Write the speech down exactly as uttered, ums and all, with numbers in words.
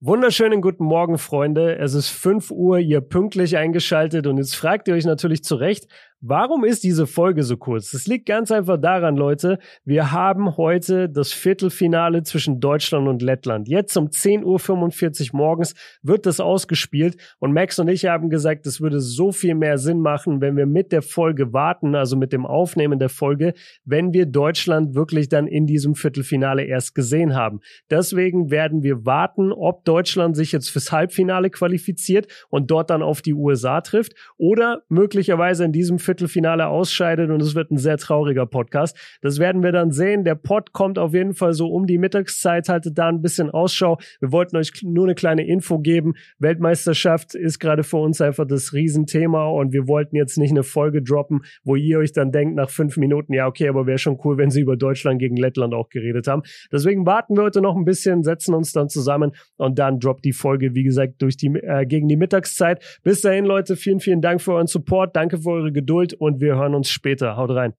Wunderschönen guten Morgen, Freunde. Es ist fünf Uhr, ihr pünktlich eingeschaltet, und jetzt fragt ihr euch natürlich zu Recht, warum ist diese Folge so kurz? Das liegt ganz einfach daran, Leute, wir haben heute das Viertelfinale zwischen Deutschland und Lettland. Jetzt um zehn Uhr fünfundvierzig morgens wird das ausgespielt, und Max und ich haben gesagt, es würde so viel mehr Sinn machen, wenn wir mit der Folge warten, also mit dem Aufnehmen der Folge, wenn wir Deutschland wirklich dann in diesem Viertelfinale erst gesehen haben. Deswegen werden wir warten, ob Deutschland sich jetzt fürs Halbfinale qualifiziert und dort dann auf die U S A trifft oder möglicherweise in diesem Viertelfinale ausscheidet, und es wird ein sehr trauriger Podcast. Das werden wir dann sehen. Der Pod kommt auf jeden Fall so um die Mittagszeit. Haltet da ein bisschen Ausschau. Wir wollten euch nur eine kleine Info geben. Weltmeisterschaft ist gerade für uns einfach das Riesenthema, und wir wollten jetzt nicht eine Folge droppen, wo ihr euch dann denkt nach fünf Minuten, ja okay, aber wäre schon cool, wenn sie über Deutschland gegen Lettland auch geredet haben. Deswegen warten wir heute noch ein bisschen, setzen uns dann zusammen und dann droppt die Folge, wie gesagt, durch die, äh, gegen die Mittagszeit. Bis dahin, Leute, vielen, vielen Dank für euren Support. Danke für eure Geduld, und wir hören uns später. Haut rein.